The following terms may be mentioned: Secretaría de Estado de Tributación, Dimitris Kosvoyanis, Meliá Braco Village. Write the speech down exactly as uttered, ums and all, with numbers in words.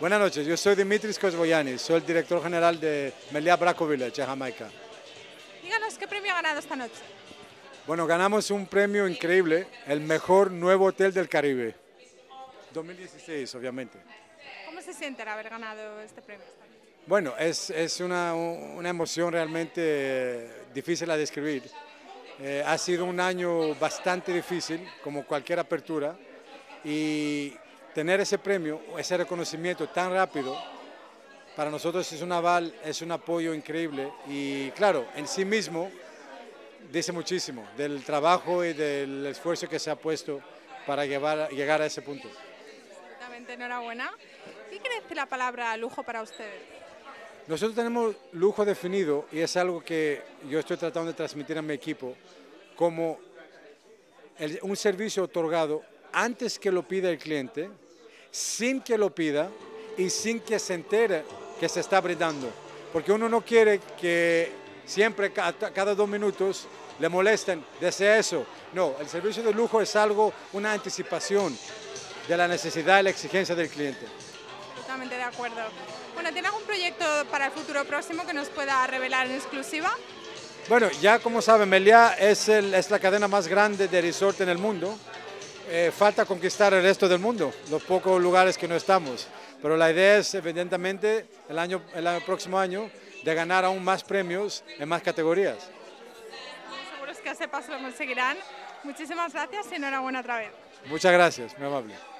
Buenas noches, yo soy Dimitris Kosvoyanis, soy el director general de Meliá Braco Village, en Jamaica. Díganos, ¿qué premio ha ganado esta noche? Bueno, ganamos un premio increíble, el mejor nuevo hotel del Caribe, dos mil dieciséis, obviamente. ¿Cómo se siente al haber ganado este premio? Bueno, es, es una, una emoción realmente difícil a describir. Eh, ha sido un año bastante difícil, como cualquier apertura, y tener ese premio, ese reconocimiento tan rápido, para nosotros es un aval, es un apoyo increíble y claro, en sí mismo dice muchísimo del trabajo y del esfuerzo que se ha puesto para llevar, llegar a ese punto. Exactamente, enhorabuena. ¿Qué quiere decir la palabra lujo para ustedes? Nosotros tenemos lujo definido y es algo que yo estoy tratando de transmitir a mi equipo como el, un servicio otorgado antes que lo pida el cliente, sin que lo pida y sin que se entere que se está brindando. Porque uno no quiere que siempre, cada dos minutos, le molesten, desea eso. No, el servicio de lujo es algo, una anticipación de la necesidad y la exigencia del cliente. Totalmente de acuerdo. Bueno, ¿tiene algún proyecto para el futuro próximo que nos pueda revelar en exclusiva? Bueno, ya como saben, Meliá es, el, es la cadena más grande de resort en el mundo. Eh, falta conquistar el resto del mundo, los pocos lugares que no estamos, pero la idea es evidentemente el, año, el año, próximo año de ganar aún más premios en más categorías. Seguros que a ese paso lo conseguirán. Muchísimas gracias y enhorabuena otra vez. Muchas gracias, muy amable.